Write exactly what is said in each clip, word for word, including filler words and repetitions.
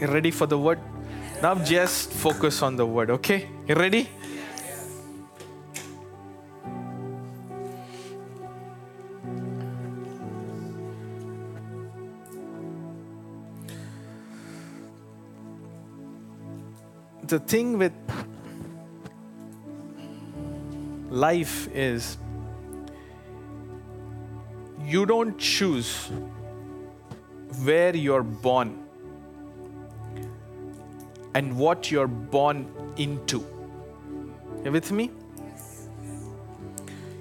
You ready for the word? Now just focus on the word, okay? You ready? The thing with life is you don't choose where you're born and what you're born into. You with me?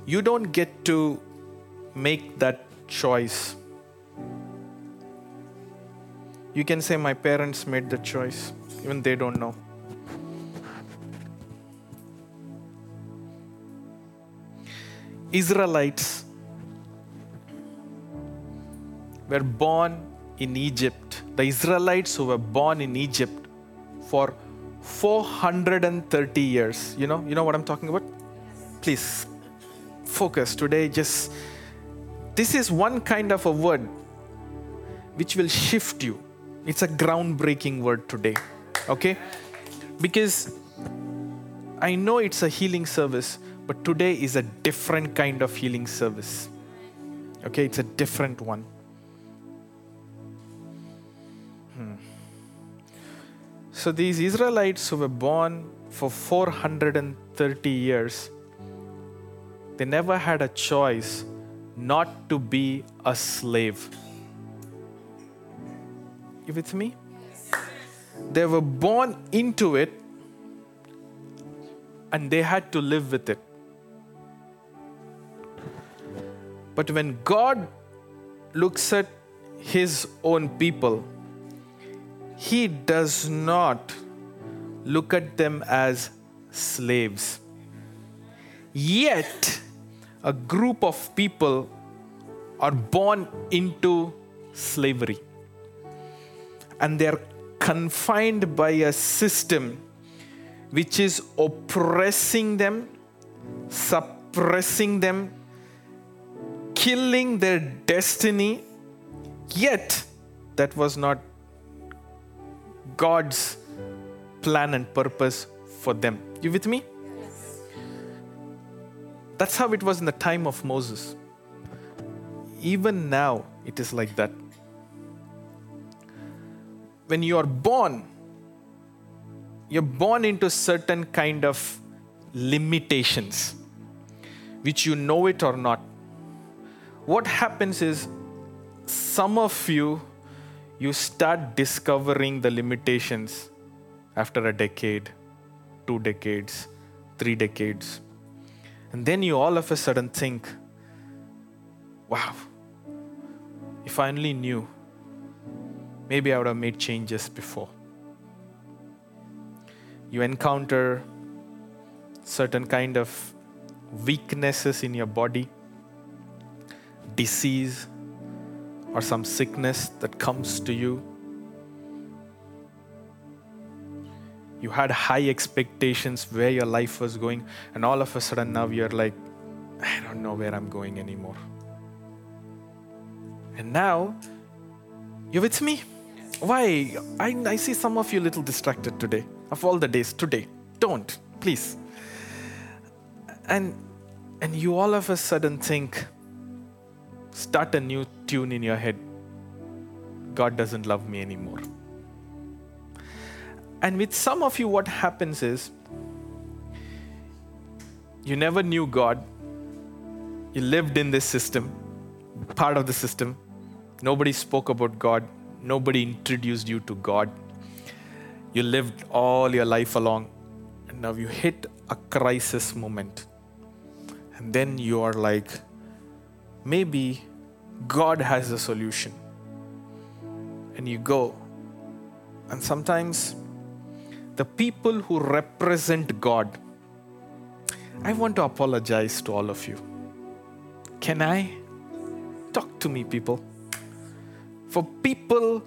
You don't get to make that choice. You can say, my parents made the choice, even they don't know. Israelites were born in Egypt. The Israelites who were born in Egypt for four hundred thirty years. You know, you know what I'm talking about? Please focus today. Just this is one kind of a word which will shift you. It's a groundbreaking word today. Okay? Because I know it's a healing service. But today is a different kind of healing service. Okay, it's a different one. Hmm. So these Israelites who were born for four hundred thirty years, they never had a choice not to be a slave. You with me? Yes. They were born into it and they had to live with it. But when God looks at His own people, He does not look at them as slaves. Yet, a group of people are born into slavery. And they are confined by a system which is oppressing them, suppressing them, killing their destiny, yet that was not God's plan and purpose for them. You with me? Yes. That's how it was in the time of Moses. Even now, it is like that. When you are born, you're born into certain kind of limitations, which you know it or not. What happens is, some of you, you start discovering the limitations after a decade, two decades, three decades. And then you all of a sudden think, wow, if I only knew, maybe I would have made changes before. You encounter certain kind of weaknesses in your body, disease or some sickness that comes to you. You had high expectations where your life was going, and all of a sudden now you're like, I don't know where I'm going anymore. And now, you're with me? Why? I, I see some of you a little distracted today. Of all the days, today. Don't, please. And, and you all of a sudden think, start a new tune in your head. God doesn't love me anymore. And with some of you, what happens is, you never knew God. You lived in this system, part of the system. Nobody spoke about God. Nobody introduced you to God. You lived all your life along. And now you hit a crisis moment. And then you are like, maybe God has a solution. And you go. And sometimes the people who represent God, I want to apologize to all of you. Can I? Talk to me, people. For people,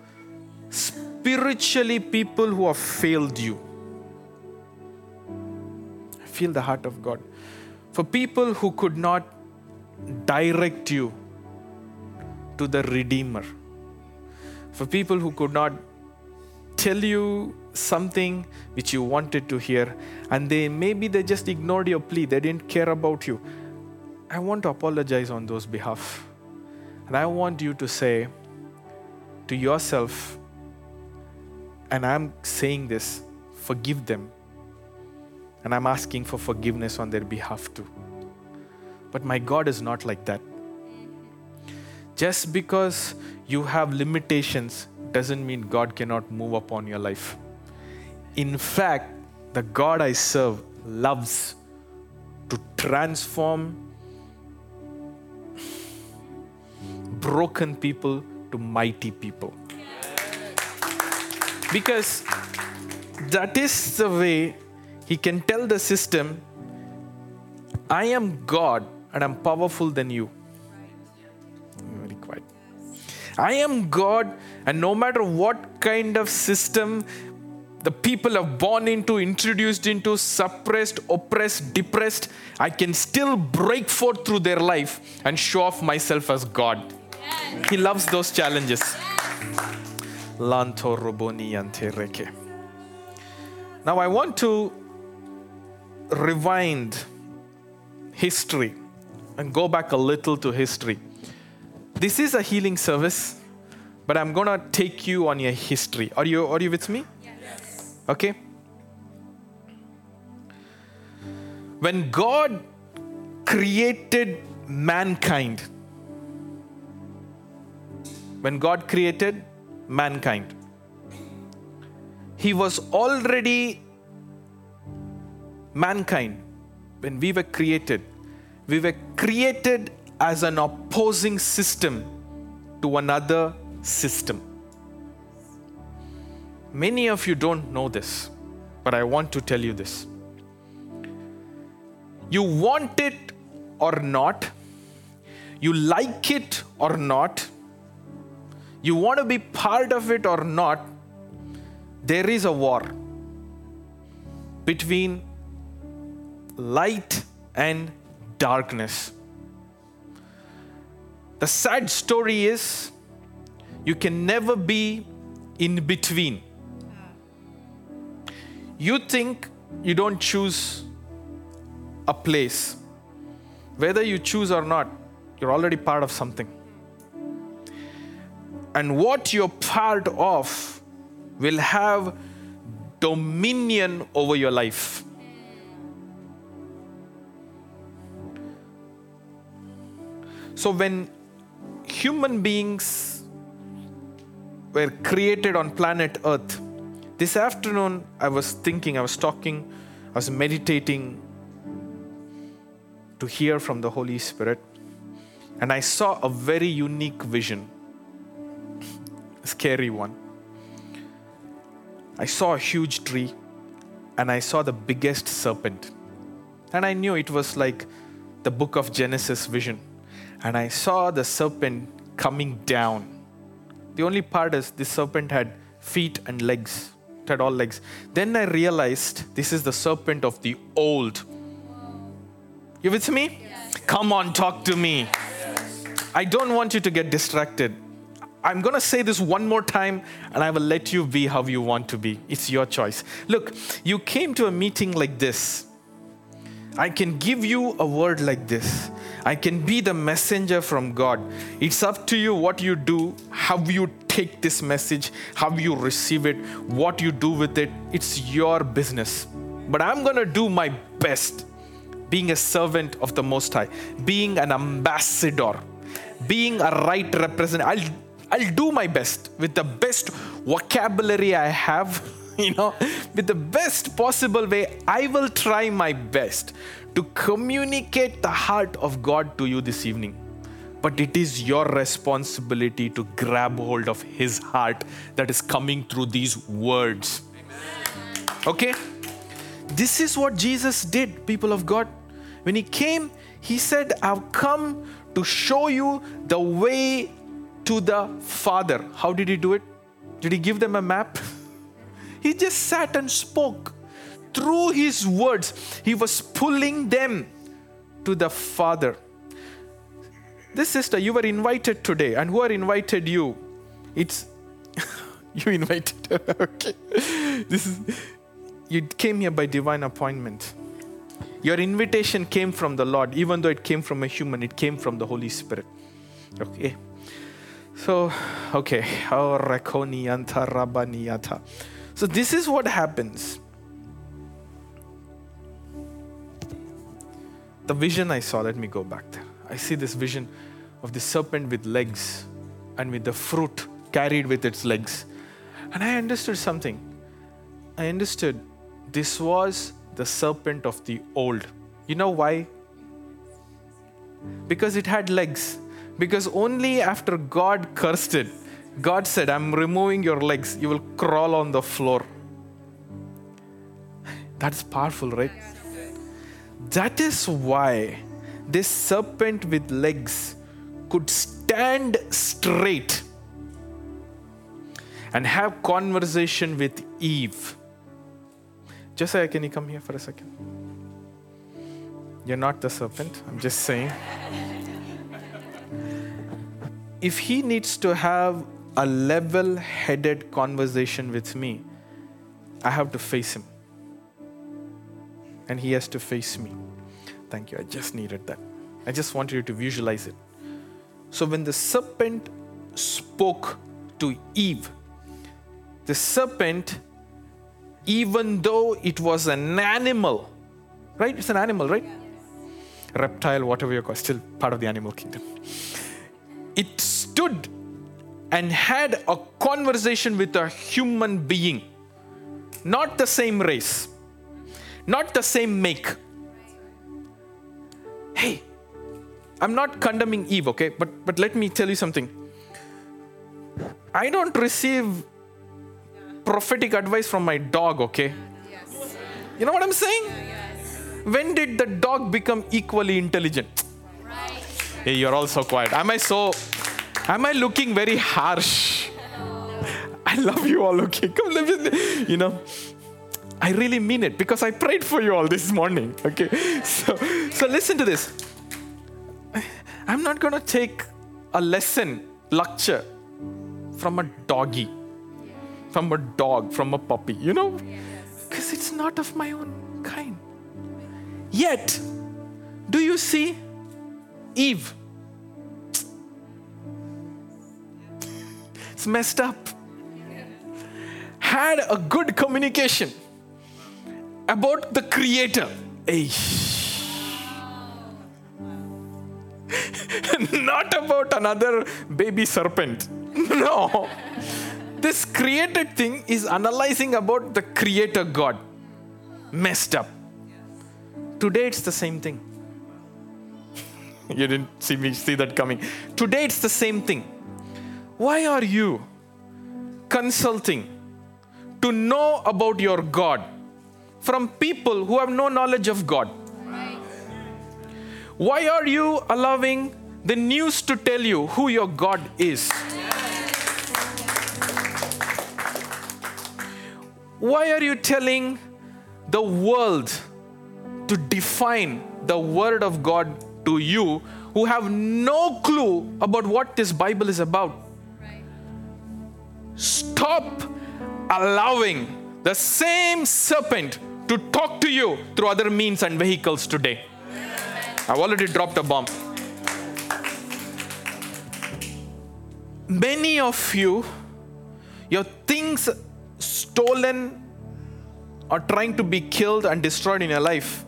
spiritually people who have failed you. I feel the heart of God. For people who could not direct you to the Redeemer. For people who could not tell you something which you wanted to hear, and they maybe they just ignored your plea, they didn't care about you. I want to apologize on those behalf. And I want you to say to yourself, and I'm saying this, forgive them. And I'm asking for forgiveness on their behalf too. But my God is not like that. Just because you have limitations doesn't mean God cannot move upon your life. In fact, the God I serve loves to transform broken people to mighty people. Yes. Because that is the way He can tell the system, I am God and I'm powerful than you. Very quiet. I am God, and no matter what kind of system the people are born into, introduced into, suppressed, oppressed, depressed, I can still break forth through their life and show off myself as God. Yes. He loves those challenges. Yes. Now I want to rewind history and go back a little to history. This is a healing service, but I'm going to take you on your history. Are you are you with me? Yes. Okay. When God created mankind, when God created mankind, He was already mankind. When we were created, we were created as an opposing system to another system. Many of you don't know this, but I want to tell you this. You want it or not, you like it or not, you want to be part of it or not, there is a war between light and darkness. The sad story is you can never be in between. You think you don't choose a place. Whether you choose or not, you're already part of something. And what you're part of will have dominion over your life. So when human beings were created on planet Earth, this afternoon I was thinking, I was talking, I was meditating to hear from the Holy Spirit, and I saw a very unique vision, a scary one. I saw a huge tree and I saw the biggest serpent, and I knew it was like the book of Genesis vision. And I saw the serpent coming down. The only part is this serpent had feet and legs. It had all legs. Then I realized this is the serpent of the old. You with me? Yes. Come on, talk to me. Yes. I don't want you to get distracted. I'm going to say this one more time and I will let you be how you want to be. It's your choice. Look, you came to a meeting like this. I can give you a word like this. I can be the messenger from God. It's up to you what you do, how you take this message, how you receive it, what you do with it. It's your business. But I'm going to do my best being a servant of the Most High, being an ambassador, being a right representative. I'll I'll do my best with the best vocabulary I have. You know, with the best possible way, I will try my best to communicate the heart of God to you this evening. But it is your responsibility to grab hold of His heart that is coming through these words. Amen. Okay? This is what Jesus did, people of God. When He came, He said, I've come to show you the way to the Father. How did He do it? Did He give them a map? He just sat and spoke. Through His words, He was pulling them to the Father. This sister, you were invited today, and who are invited you? It's You invited her. Okay. This is, you came here by divine appointment. Your invitation came from the Lord. Even though it came from a human, it came from the Holy Spirit. Okay. So, okay. So this is what happens. The vision I saw, let me go back there. I see this vision of the serpent with legs and with the fruit carried with its legs. And I understood something. I understood this was the serpent of the old. You know why? Because it had legs. Because only after God cursed it, God said, I'm removing your legs. You will crawl on the floor. That's powerful, right? That is why this serpent with legs could stand straight and have conversation with Eve. Josiah, can you come here for a second? You're not the serpent, I'm just saying. If he needs to have a level-headed conversation with me, I have to face him. And he has to face me. Thank you, I just needed that. I just wanted you to visualize it. So when the serpent spoke to Eve, the serpent, even though it was an animal, right? It's an animal, right? Yes. Reptile, whatever you call, still part of the animal kingdom. It stood and had a conversation with a human being. Not the same race. Not the same make. Hey, I'm not condemning Eve, okay? But, but let me tell you something. I don't receive prophetic advice from my dog, okay? Yes. You know what I'm saying? Yes. When did the dog become equally intelligent? Right. Hey, you're all so quiet. Am I so, am I looking very harsh? No. I love you all, okay? Come, let me, you know, I really mean it because I prayed for you all this morning, okay? So, so listen to this. I'm not going to take a lesson, lecture from a doggy. From a dog, from a puppy, you know? Because it's not of my own kind. Yet, do you see Eve? It's messed up. Had a good communication about the Creator. Hey. Not about another baby serpent. No. This created thing is analyzing about the Creator God. Messed up. Today it's the same thing. You didn't see me see that coming. Today it's the same thing. Why are you consulting to know about your God from people who have no knowledge of God? Right. Why are you allowing the news to tell you who your God is? Why are you telling the world to define the word of God to you who have no clue about what this Bible is about? Right. Stop allowing the same serpent to talk to you through other means and vehicles today. Yeah. I've already dropped a bomb. Many of you, your things stolen or trying to be killed and destroyed in your life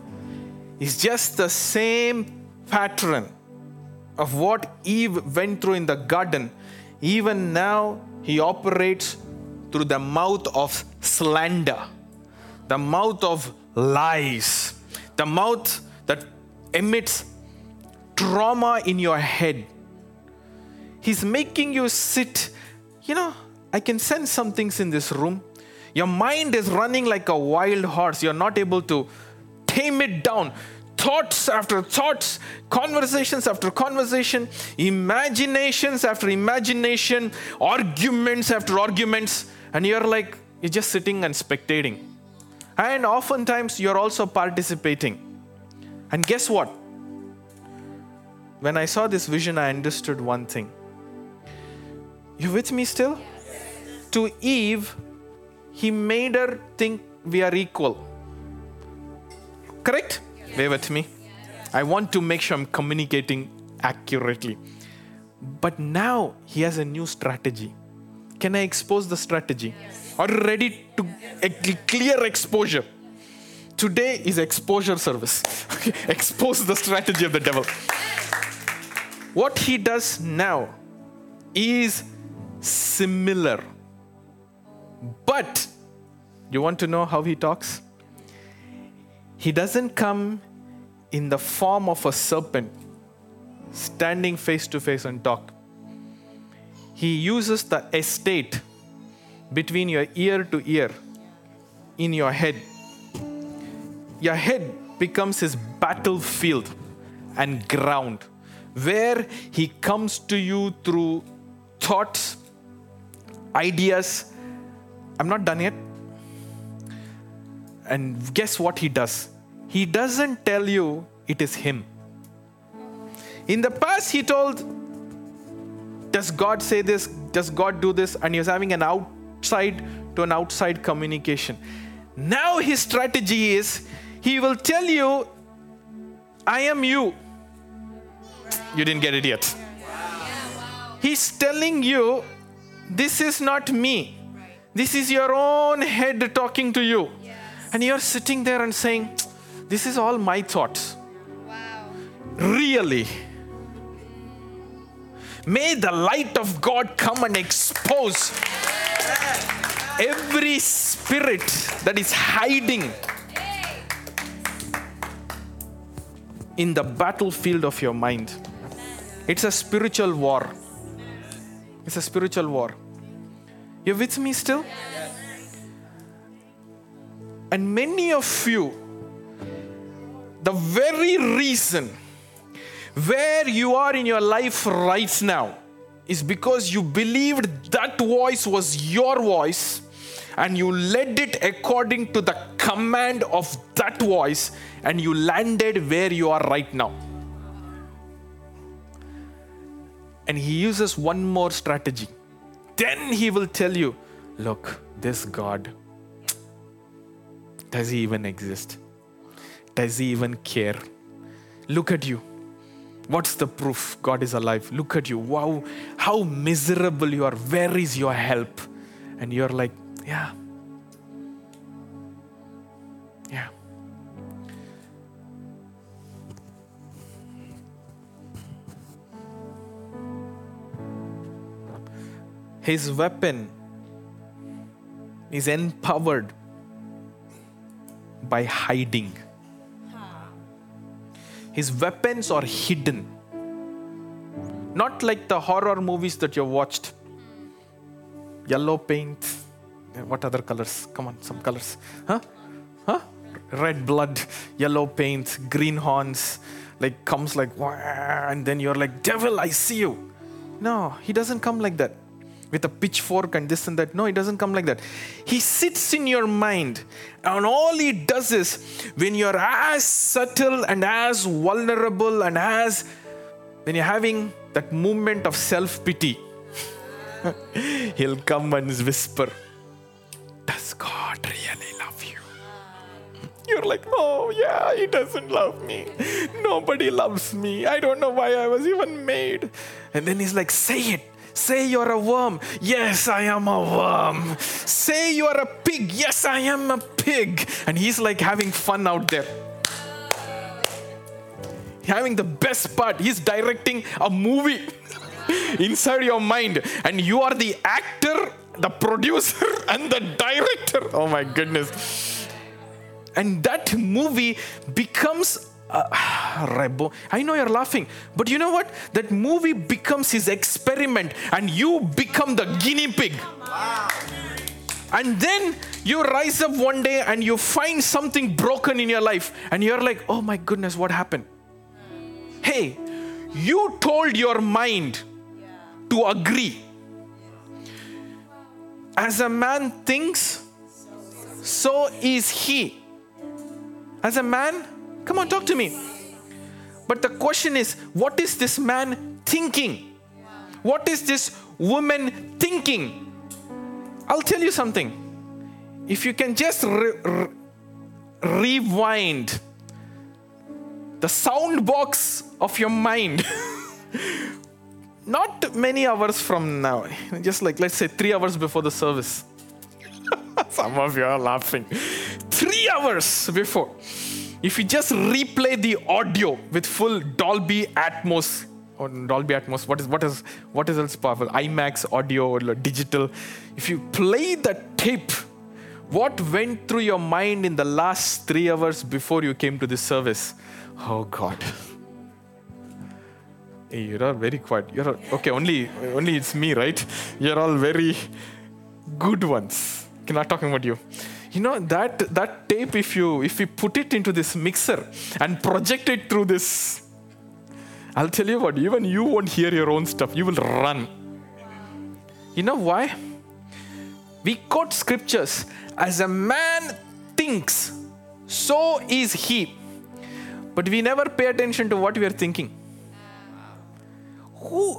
is just the same pattern of what Eve went through in the garden. Even now, he operates through the mouth of slander, the mouth of lies, the mouth that emits trauma in your head. He's making you sit, you know, I can sense some things in this room. Your mind is running like a wild horse. You're not able to tame it down. Thoughts after thoughts, conversations after conversation, imaginations after imagination, arguments after arguments. And you're like, you're just sitting and spectating. And oftentimes you're also participating. And guess what? When I saw this vision, I understood one thing. You with me still? to Eve, he made her think we are equal. Correct? Yes. Wave at me. Yes. I want to make sure I'm communicating accurately. But now he has a new strategy. Can I expose the strategy? Yes. Are you ready to yes. clear exposure? Today is exposure service. Expose the strategy of the devil. What he does now is similar. But you want to know how he talks? He doesn't come in the form of a serpent, standing face to face and talk. He uses the estate between your ear to ear in your head. Your head becomes his battlefield and ground, where he comes to you through thoughts, ideas. I'm not done yet. And guess what he does? He doesn't tell you it is him. In the past, he told, does God say this? Does God do this? And he was having an outside to an outside communication. Now his strategy is, he will tell you, I am you. You didn't get it yet. He's telling you, this is not me. This is your own head talking to you. And you're sitting there and saying, this is all my thoughts. Wow. Really? May the light of God come and expose yeah. every spirit that is hiding in the battlefield of your mind. It's a spiritual war. It's a spiritual war. You're with me still? Yeah. And many of you, the very reason where you are in your life right now is because you believed that voice was your voice and you led it according to the command of that voice and you landed where you are right now. And he uses one more strategy. Then he will tell you, look, this God, does he even exist? Does he even care? Look at you. What's the proof God is alive? Look at you. Wow, how miserable you are. Where is your help? And you're like, yeah. Yeah. His weapon is empowered by hiding. His weapons are hidden. Not like the horror movies that you watched. Yellow paint. What other colors? Come on, some colors. Huh? Huh? Red blood, yellow paint, green horns. Like comes like, and then you're like, devil, I see you. No, he doesn't come like that. With a pitchfork and this and that. No, it doesn't come like that. He sits in your mind and all he does is, when you're as subtle and as vulnerable and as, when you're having that movement of self-pity, he'll come and whisper, does God really love you? You're like, oh yeah, he doesn't love me. Nobody loves me. I don't know why I was even made. And then he's like, say it. Say you're a worm. Yes, I am a worm. Say you're a pig. Yes, I am a pig. And he's like having fun out there. Having the best part. He's directing a movie inside your mind. And you are the actor, the producer, and the director. Oh my goodness. And that movie becomes... Uh, Rebo, I know you're laughing, but you know what? That movie becomes his experiment and you become the guinea pig. Wow. And then you rise up one day and you find something broken in your life and you're like, oh my goodness, what happened? Hey, you told your mind to agree. As a man thinks, so is he. As a man... Come on, talk to me. But the question is, what is this man thinking? What is this woman thinking? I'll tell you something. If you can just re- re- rewind the sound box of your mind, not many hours from now, just like let's say three hours before the service. Some of you are laughing. Three hours before. If you just replay the audio with full Dolby Atmos, or Dolby Atmos, what is what is what is else powerful? IMAX audio or digital. If you play the tape, what went through your mind in the last three hours before you came to this service? Oh God. Hey, you're all very quiet. You're all, okay, only only it's me, right? You're all very good ones. I'm not talking about you. You know, that that tape, if you if we put it into this mixer and project it through this, I'll tell you what, even you won't hear your own stuff. You will run. You know why? We quote scriptures. As a man thinks, so is he. But we never pay attention to what we are thinking. Who,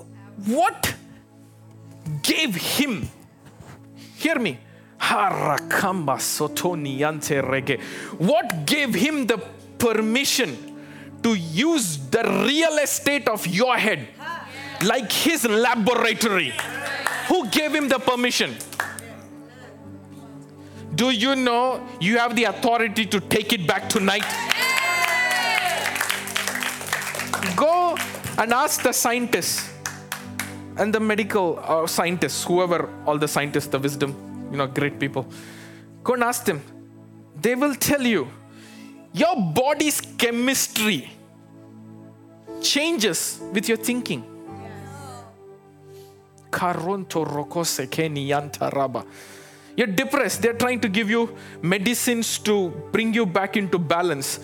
what gave him? Hear me. What gave him the permission to use the real estate of your head like his laboratory? Who gave him the permission? Do you know you have the authority to take it back tonight? Go and ask the scientists and the medical uh, scientists, whoever, all the scientists, the wisdom, you know, great people. Go and ask them. They will tell you, your body's chemistry changes with your thinking. Yes. You're depressed. They're trying to give you medicines to bring you back into balance.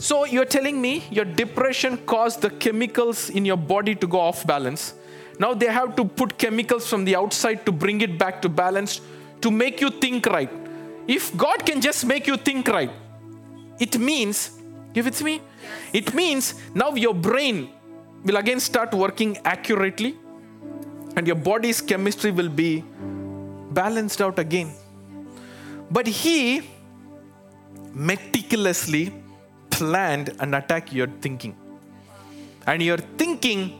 So you're telling me your depression caused the chemicals in your body to go off balance. Now they have to put chemicals from the outside to bring it back to balance, to make you think right. If God can just make you think right, it means, if it's me, it means now your brain will again start working accurately and your body's chemistry will be balanced out again. But he meticulously planned an attack your thinking. And your thinking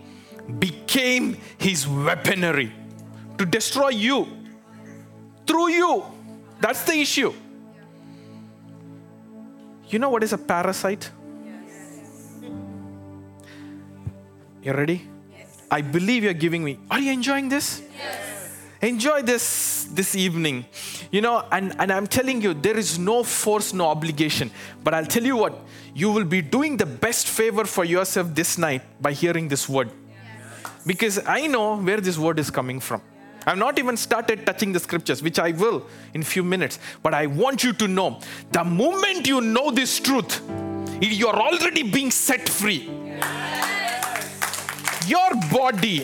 became his weaponry to destroy you, through you. That's the issue. You know what is a parasite? Yes. You ready? Yes. I believe you're giving me. Are you enjoying this? Yes. Enjoy this this evening. You know, and, and I'm telling you, there is no force, no obligation. But I'll tell you what, you will be doing the best favor for yourself this night by hearing this word. Yes. Because I know where this word is coming from. I've not even started touching the scriptures, which I will in a few minutes. But I want you to know, the moment you know this truth, you're already being set free. Yes. Your body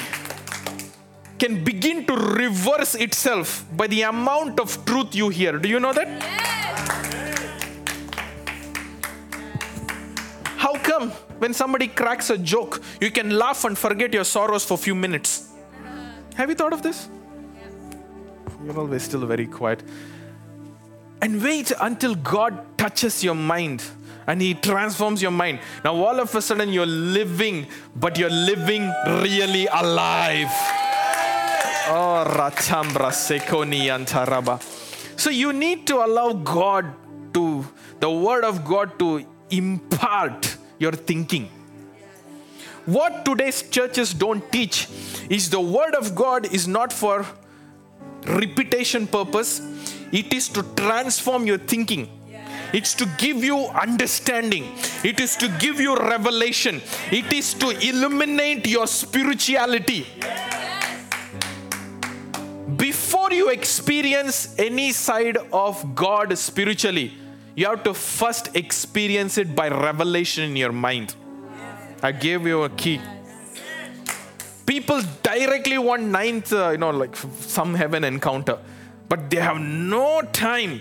can begin to reverse itself by the amount of truth you hear. Do you know that? Yes. How come when somebody cracks a joke, you can laugh and forget your sorrows for a few minutes? Have you thought of this? You're always still very quiet. And wait until God touches your mind and He transforms your mind. Now all of a sudden you're living, but you're living really alive. Oh, Ratambra Sekoni Antaraba. So you need to allow God to, the Word of God to impart your thinking. What today's churches don't teach is the Word of God is not for repetition purpose. It is to transform your thinking. It's to give you understanding. It is to give you revelation. It is to illuminate your spirituality. Before you experience any side of God spiritually, you have to first experience it by revelation in your mind. I gave you a key. People directly want ninth, uh, you know, like some heaven encounter. But they have no time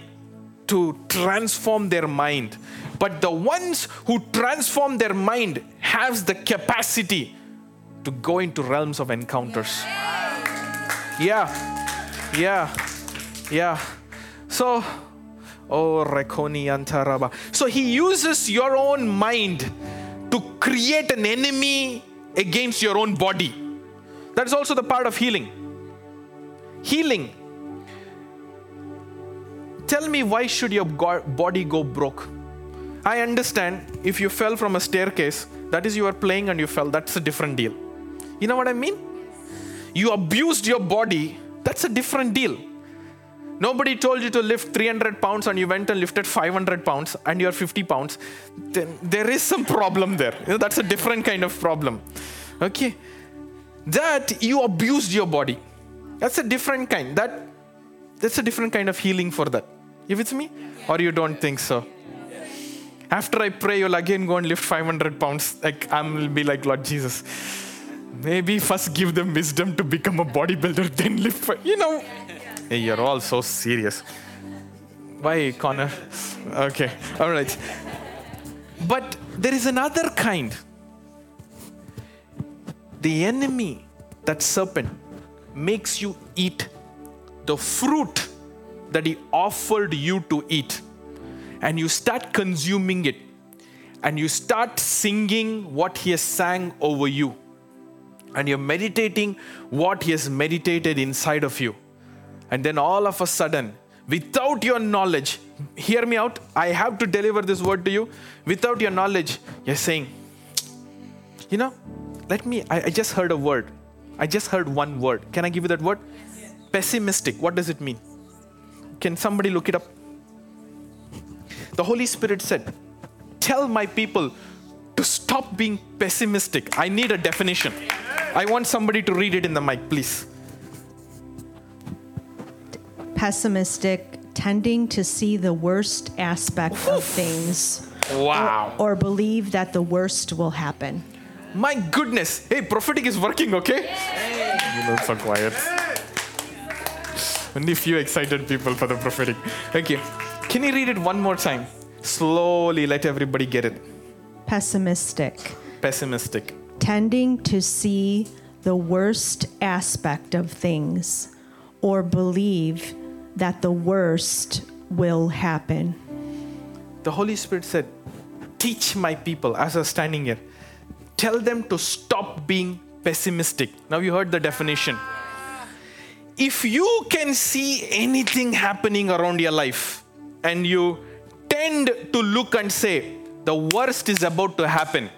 to transform their mind. But the ones who transform their mind has the capacity to go into realms of encounters. Yeah. Yeah. Yeah. So, oh, Rekoni Antaraba. So he uses your own mind to create an enemy against your own body. That is also the part of healing. Healing. Tell me, why should your body go broke? I understand if you fell from a staircase, that is you are playing and you fell. That's a different deal. You know what I mean? You abused your body. That's a different deal. Nobody told you to lift three hundred pounds and you went and lifted five hundred pounds and you're fifty pounds. Then there is some problem there. You know, that's a different kind of problem. Okay. That you abused your body. That's a different kind. That That's a different kind of healing for that. If it's me? Or you don't think so? After I pray, you'll again go and lift five hundred pounds. Like, I'll be like, Lord Jesus, maybe first give them wisdom to become a bodybuilder, then lift. You know, hey, you're all so serious. Why, Connor? Okay, all right. But there is another kind. The enemy, that serpent, makes you eat the fruit that he offered you to eat. And you start consuming it. And you start singing what he has sang over you. And you're meditating what he has meditated inside of you. And then all of a sudden, without your knowledge, hear me out, I have to deliver this word to you. Without your knowledge, you're saying, you know, let me, I, I just heard a word. I just heard one word. Can I give you that word? Yes. Pessimistic. What does it mean? Can somebody look it up? The Holy Spirit said, tell my people to stop being pessimistic. I need a definition. I want somebody to read it in the mic, please. Pessimistic, tending to see the worst aspect Oof. Of things. Wow. Or, or believe that the worst will happen. My goodness. Hey, prophetic is working, okay? Yeah. You look so quiet. Only few excited people for the prophetic. Thank you. Can you read it one more time? Slowly, let everybody get it. Pessimistic. Pessimistic. Tending to see the worst aspect of things or believe that the worst will happen. The Holy Spirit said, teach my people, as I was standing here, tell them to stop being pessimistic. Now you heard the definition. If you can see anything happening around your life and you tend to look and say, the worst is about to happen.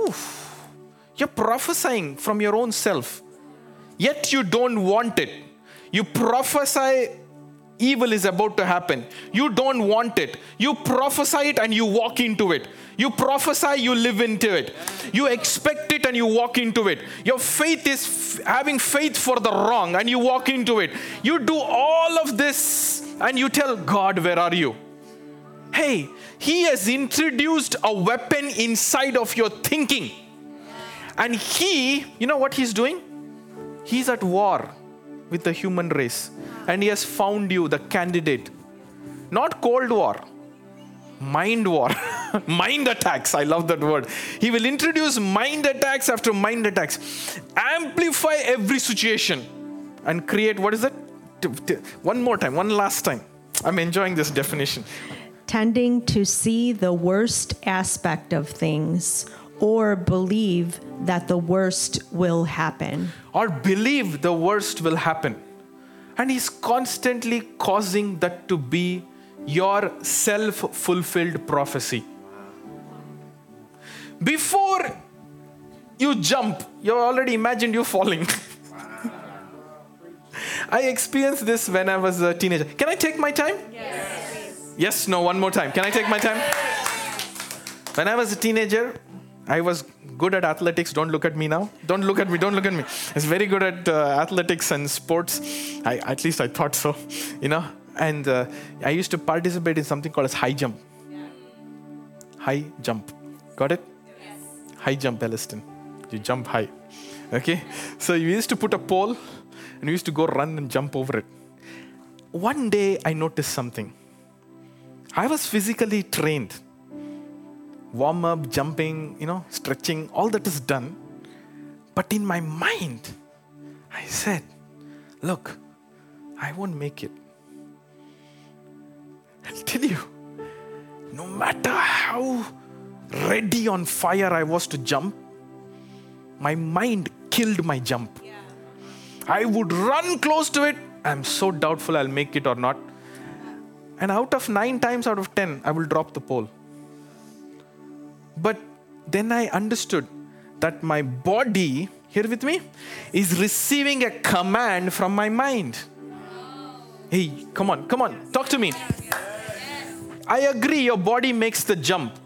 Oof. You're prophesying from your own self. Yet you don't want it. You prophesy evil is about to happen. You don't want it. You prophesy it and you walk into it. You prophesy, you live into it. You expect it and you walk into it. Your faith is f- having faith for the wrong and you walk into it. You do all of this and you tell God, where are you? Hey, He has introduced a weapon inside of your thinking. And he, you know what he's doing? He's at war with the human race. And he has found you the candidate. Not Cold War. Mind war. Mind attacks. I love that word. He will introduce mind attacks after mind attacks. Amplify every situation. And create, what is that? One more time. One last time. I'm enjoying this definition. Tending to see the worst aspect of things. Or believe that the worst will happen. Or believe the worst will happen. And he's constantly causing that to be your self-fulfilled prophecy. Before you jump, you already imagined you falling. I experienced this when I was a teenager. Can I take my time? Yes. Yes, no, one more time. Can I take my time? When I was a teenager, I was good at athletics. Don't look at me now. Don't look at me. Don't look at me. I was very good at uh, athletics and sports. I, at least I thought so, you know. And uh, I used to participate in something called as high jump. Yeah. High jump. Got it? Yes. High jump, Elliston. You jump high. Okay. So you used to put a pole and you used to go run and jump over it. One day I noticed something. I was physically trained. Warm up, jumping, you know, stretching, all that is done. But in my mind, I said, look, I won't make it. tell you, no matter how ready on fire I was to jump, my mind killed my jump. Yeah. I would run close to it. I'm so doubtful I'll make it or not. And out of nine times out of ten, I will drop the pole. But then I understood that my body, here with me, is receiving a command from my mind. Hey, come on, come on, talk to me. I agree your body makes the jump,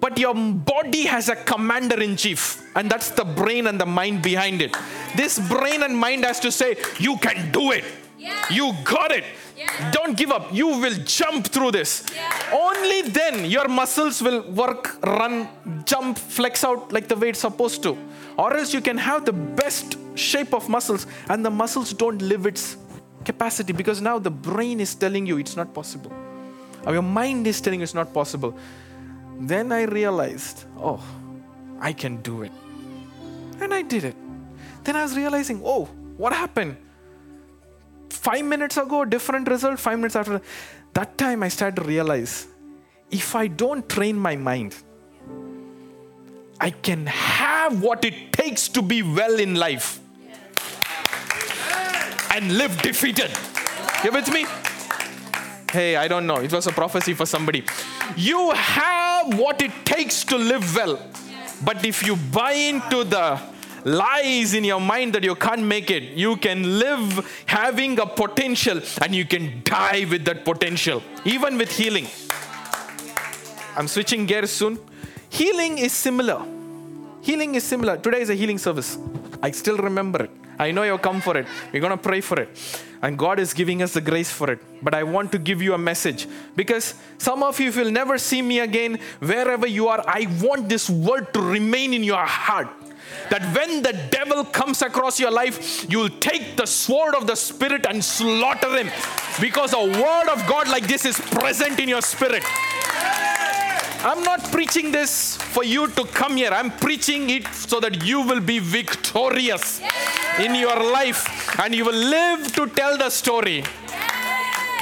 but your body has a commander-in-chief, and that's the brain and the mind behind it. This brain and mind has to say, you can do it. Yeah. You got it. Yeah. Don't give up. You will jump through this. Yeah. Only then your muscles will work, run, jump, flex out like the way it's supposed to. Or else you can have the best shape of muscles and the muscles don't live its capacity because now the brain is telling you it's not possible. Or your mind is telling you it's not possible. Then I realized, oh, I can do it. And I did it. Then I was realizing, oh, what happened? Five minutes ago, different result. Five minutes after that time, I started to realize, if I don't train my mind, I can have what it takes to be well in life and live defeated. You with me? Hey, I don't know. It was a prophecy for somebody. You have what it takes to live well. But if you buy into the lies in your mind that you can't make it, you can live having a potential and you can die with that potential, even with healing. I'm switching gears soon. Healing is similar. Healing is similar. Today is a healing service. I still remember it. I know you'll come for it. We're going to pray for it. And God is giving us the grace for it. But I want to give you a message. Because some of you will never see me again. Wherever you are, I want this word to remain in your heart. That when the devil comes across your life, you'll take the sword of the Spirit and slaughter him. Because a word of God like this is present in your spirit. I'm not preaching this for you to come here. I'm preaching it so that you will be victorious in your life. And you will live to tell the story.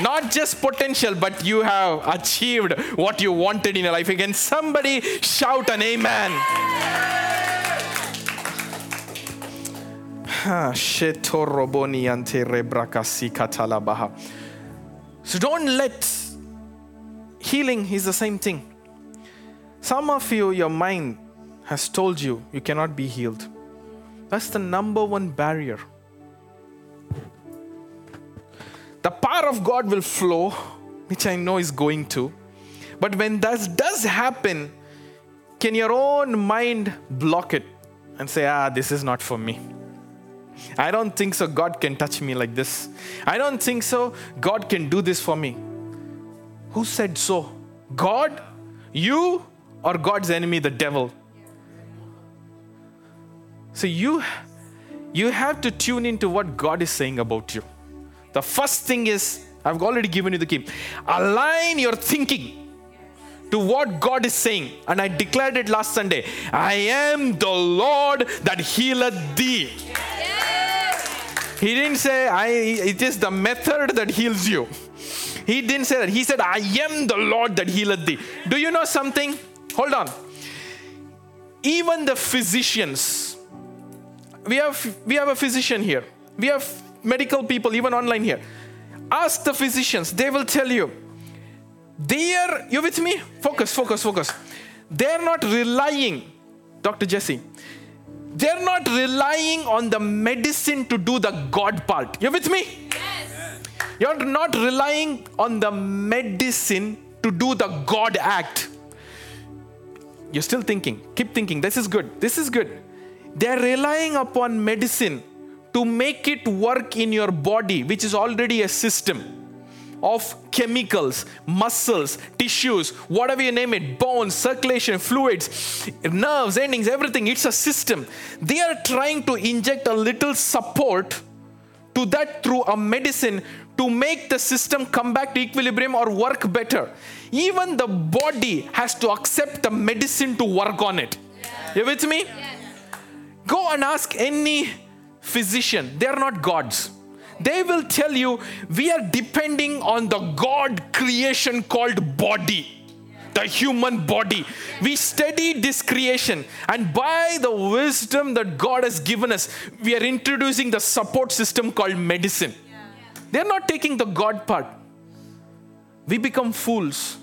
Not just potential, but you have achieved what you wanted in your life. Again, somebody shout an amen. So don't let healing is the same thing. Some of you, your mind has told you you cannot be healed. That's the number one barrier. The power of God will flow, which I know is going to. But when that does happen, can your own mind block it and say, ah, this is not for me. I don't think so God can touch me like this. I don't think so God can do this for me. Who said so? God, you, or God's enemy, the devil? So you, you have to tune into what God is saying about you. The first thing is, I've already given you the key. Align your thinking to what God is saying. And I declared it last Sunday. I am the Lord that healeth thee. He didn't say, I, it is the method that heals you. He didn't say that. He said, I am the Lord that healeth thee. Do you know something? Hold on. Even the physicians, we have, we have a physician here. We have medical people, even online here. Ask the physicians. They will tell you. They are, you with me? Focus, focus, focus. They're not relying, Doctor Jesse. They're not relying on the medicine to do the God part. You with me? Yes. You're not relying on the medicine to do the God act. You're still thinking. Keep thinking. This is good. This is good. They're relying upon medicine to make it work in your body, which is already a system of chemicals, muscles, tissues, whatever you name it, bones, circulation, fluids, nerves, endings, everything. It's a system. They are trying to inject a little support to that through a medicine to make the system come back to equilibrium or work better. Even the body has to accept the medicine to work on it. Yeah. You with me? Yeah. Go and ask any physician. They are not gods. they will tell you, we are depending on the God creation called body. The human body. We study this creation, and by the wisdom that God has given us, we are introducing the support system called medicine. Yeah. They're not taking the God part. We become fools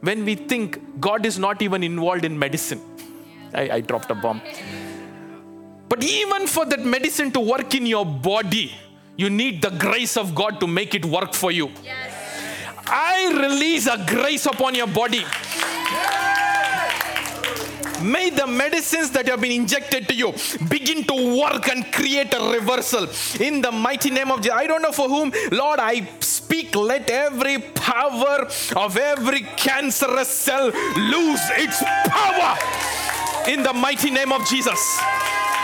when we think God is not even involved in medicine. I, I dropped a bomb. But even for that medicine to work in your body, you need the grace of God to make it work for you. Yes. I release a grace upon your body. May the medicines that have been injected to you begin to work and create a reversal. In the mighty name of Jesus, I don't know for whom, Lord, I speak, let every power of every cancerous cell lose its power. In the mighty name of Jesus.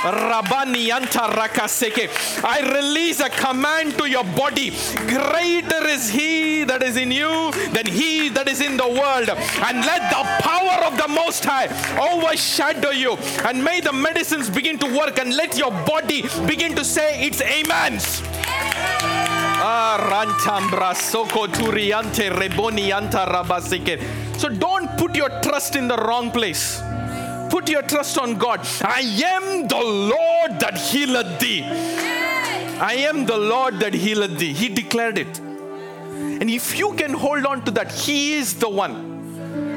Rabani Anta Rakaseke. I release a command to your body. Greater is He that is in you than he that is in the world. And let the power of the Most High overshadow you. And may the medicines begin to work, and let your body begin to say its amens. So don't put your trust in the wrong place. Put your trust on God. I am the Lord that healeth thee. I am the Lord that healeth thee. He declared it. And if you can hold on to that, He is the one.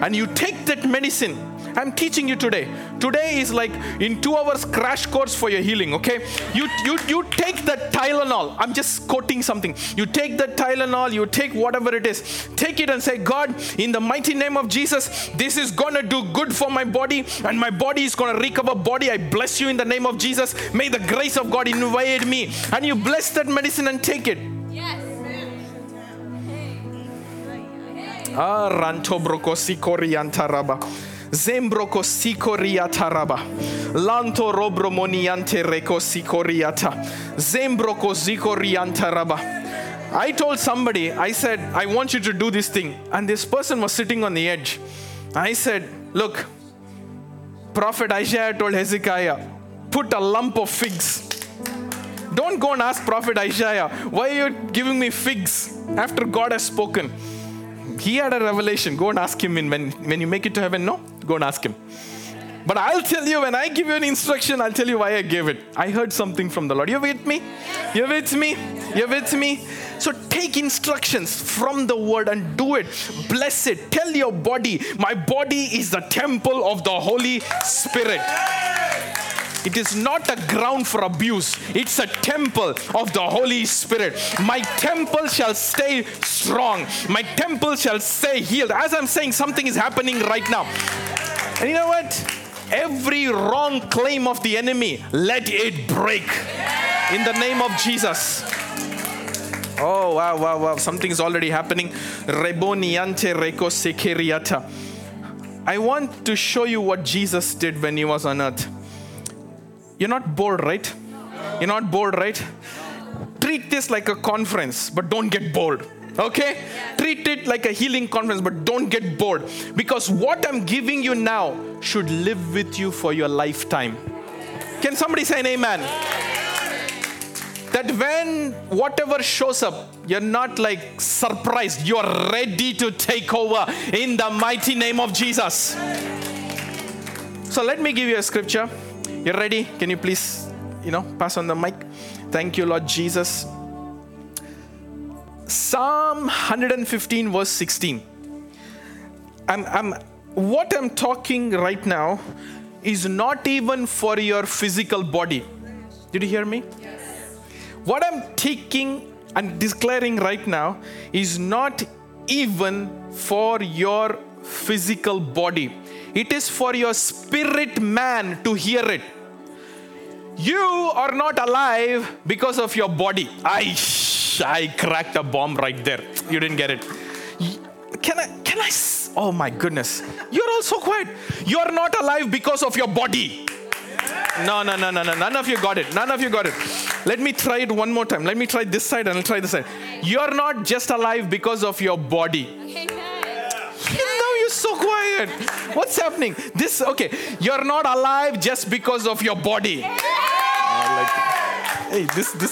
And you take that medicine. I'm teaching you today. Today is like in two hours crash course for your healing, okay? You you you take the Tylenol. I'm just quoting something. You take the Tylenol, you take whatever it is. Take it and say, God, in the mighty name of Jesus, this is going to do good for my body, and my body is going to recover body. I bless you in the name of Jesus. May the grace of God invade me. And you bless that medicine and take it. Yes. Ah, Rantobrokosi Koriantaraba. Zembroko sikoriata raba. Lanto robro moniante reko sikoriata. Zembroko zikorianta raba. I told somebody, I said, I want you to do this thing. And this person was sitting on the edge. I said, look, Prophet Isaiah told Hezekiah, put a lump of figs. Don't go and ask Prophet Isaiah, why are you giving me figs after God has spoken? He had a revelation. Go and ask him in when, when you make it to heaven. No? Go and ask him. But I'll tell you, when I give you an instruction, I'll tell you why I gave it. I heard something from the Lord. You're with me? You're with me? You're with me? So take instructions from the word and do it. Bless it. Tell your body, my body is the temple of the Holy Spirit. It is not a ground for abuse. It's a temple of the Holy Spirit. My temple shall stay strong. My temple shall stay healed. As I'm saying, something is happening right now. And you know what? Every wrong claim of the enemy, let it break. In the name of Jesus. Oh, wow, wow, wow. Something's already happening. Reboniante reko sekeriata. I want to show you what Jesus did when He was on earth. You're not bored, right? You're not bored, right? Treat this like a conference, but don't get bored. Okay? Treat it like a healing conference, but don't get bored. Because what I'm giving you now should live with you for your lifetime. Can somebody say an amen? That when whatever shows up, you're not like surprised. You're ready to take over in the mighty name of Jesus. So let me give you a scripture. You're ready? Can you please, you know, pass on the mic? Thank you, Lord Jesus. Psalm one fifteen, verse sixteen. I'm, I'm, what I'm talking right now is not even for your physical body. Did you hear me? Yes. What I'm taking and declaring right now is not even for your physical body. It is for your spirit man to hear it. You are not alive because of your body. I, I cracked a bomb right there. You didn't get it. Can I, can I, oh my goodness. You're all so quiet. You're not alive because of your body. No, no, no, no, no. None of you got it. None of you got it. Let me try it one more time. Let me try this side and I'll try this side. You're not just alive because of your body. Okay. So quiet. What's happening? This, okay. You're not alive just because of your body. Yeah. Like, hey, this, this,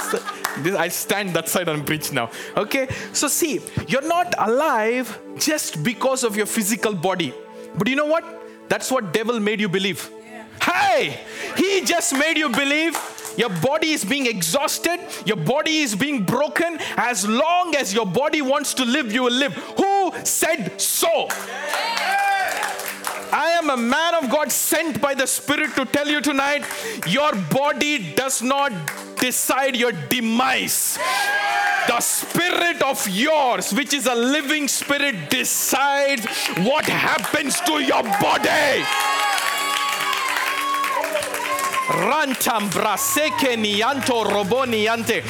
This, I stand that side and preach now. Okay? So see, you're not alive just because of your physical body. But you know what? That's what devil made you believe. Yeah. Hey! He just made you believe your body is being exhausted. Your body is being broken. As long as your body wants to live, you will live. Who said so? Yeah. I am a man of God sent by the Spirit to tell you tonight, your body does not decide your demise. The Spirit of yours, which is a living Spirit, decides what happens to your body. Rantam braseke nianto roboniante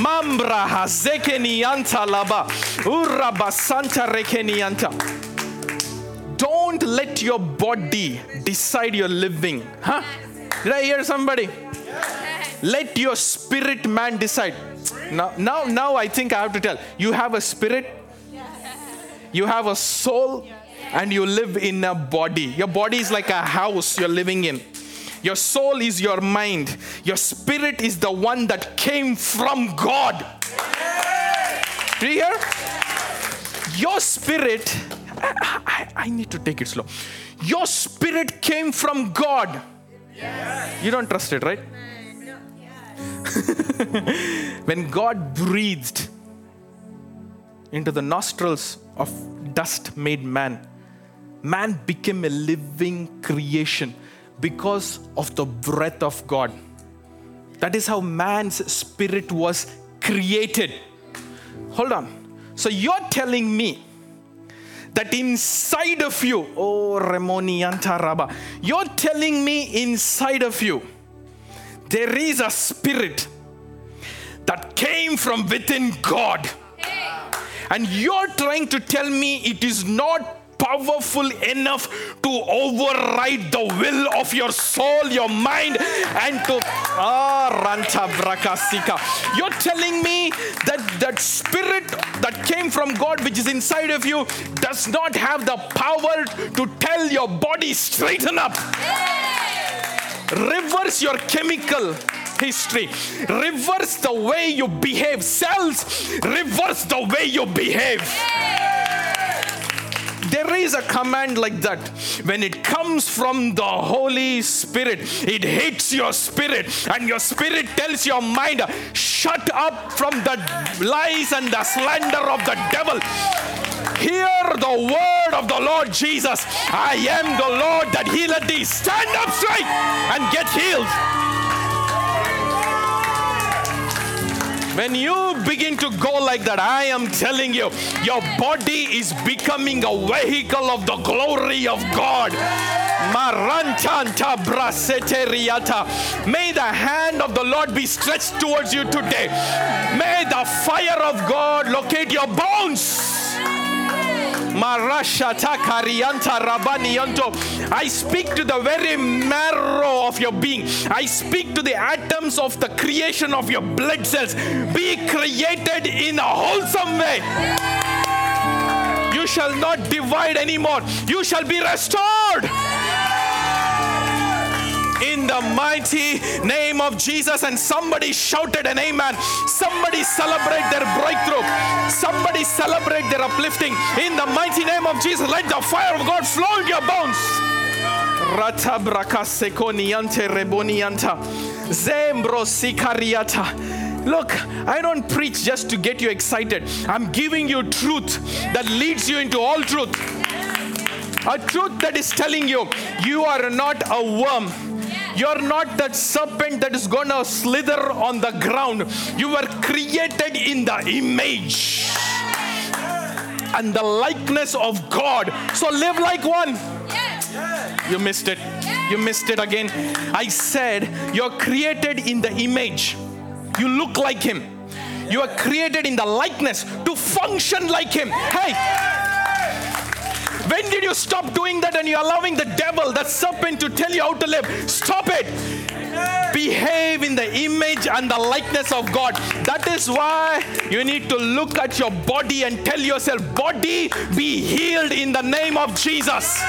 mambra hazeke nianta laba urabasanta reke nianta. Don't let your body decide your living. Huh? Did I hear somebody? Let your spirit man decide. Now, now, now I think I have to tell. You have a spirit. You have a soul. And you live in a body. Your body is like a house you're living in. Your soul is your mind. Your spirit is the one that came from God. Do you hear? Your spirit... I, I, I need to take it slow. Your spirit came from God. Yes. You don't trust it, right? No. Yes. When God breathed into the nostrils of dust made man, man became a living creation because of the breath of God. That is how man's spirit was created. Hold on. So you're telling me that inside of you, oh Remoni Antaraba, you're telling me inside of you, there is a spirit that came from within God. Hey. And you're trying to tell me it is not powerful enough to override the will of your soul, your mind, and to... Ah, Ranta Brakasika. You're telling me that that spirit that came from God, which is inside of you, does not have the power to tell your body, straighten up. Reverse your chemical history. Reverse the way you behave. Cells, reverse the way you behave. There is a command like that. When it comes from the Holy Spirit, it hits your spirit, and your spirit tells your mind, shut up from the lies and the slander of the devil. Hear the word of the Lord Jesus. I am the Lord that healeth thee. Stand up straight and get healed. When you begin to go like that, I am telling you, your body is becoming a vehicle of the glory of God. May the hand of the Lord be stretched towards you today. May the fire of God locate your bones. I speak to the very marrow of your being. I speak to the atoms of the creation of your blood cells. Be created in a wholesome way. You shall not divide anymore. You shall be restored. In the mighty name of Jesus. And somebody shouted an amen. Somebody celebrate their breakthrough. Somebody celebrate their uplifting. In the mighty name of Jesus, let the fire of God flow in your bones. Rata brakassekoniante rebonianta. Zembro sikariata. Look, I don't preach just to get you excited. I'm giving you truth that leads you into all truth. A truth that is telling you, you are not a worm. You're not that serpent that is going to slither on the ground. You were created in the image and the likeness of God. So live like one. You missed it. You missed it again. I said you're created in the image. You look like Him. You are created in the likeness to function like Him. Hey. When did you stop doing that and you're allowing the devil, that serpent, to tell you how to live? Stop it. Behave in the image and the likeness of God. That is why you need to look at your body and tell yourself, body, be healed in the name of Jesus.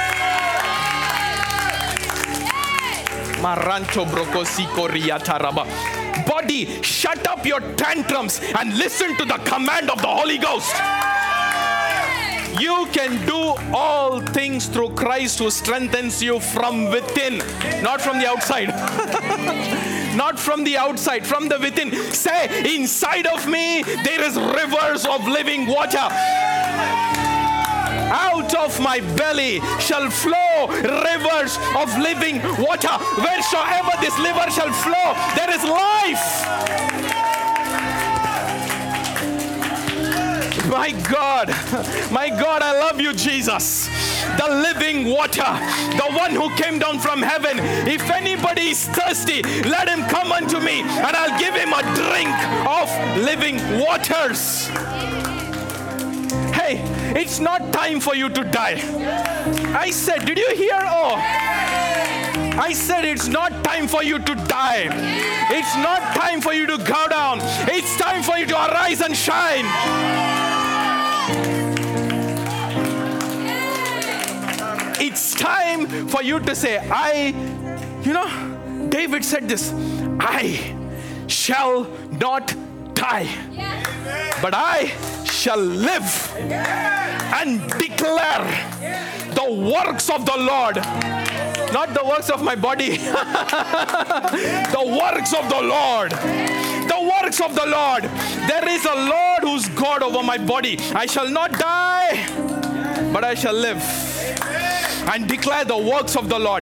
Maranto brokosiko riataraba. body, shut up your tantrums and listen to the command of the Holy Ghost. You can do all things through Christ who strengthens you from within, not from the outside. Not from the outside, from the within. Say, inside of me, there is rivers of living water. Out of my belly shall flow rivers of living water. Wheresoever this river shall flow, there is life. My God, my God, I love you, Jesus. The living water, the one who came down from heaven. If anybody is thirsty, let him come unto me and I'll give him a drink of living waters. Hey, it's not time for you to die. I said, did you hear? Oh, I said, it's not time for you to die. It's not time for you to go down. It's time for you to arise and shine. It's time for you to say, I, you know, David said this, I shall not die, yeah. but I shall live yeah. and declare yeah. the works of the Lord. Yeah. Not the works of my body, the works of the Lord. The works of the Lord. There is a Lord who's God over my body. I shall not die, but I shall live and declare the works of the Lord.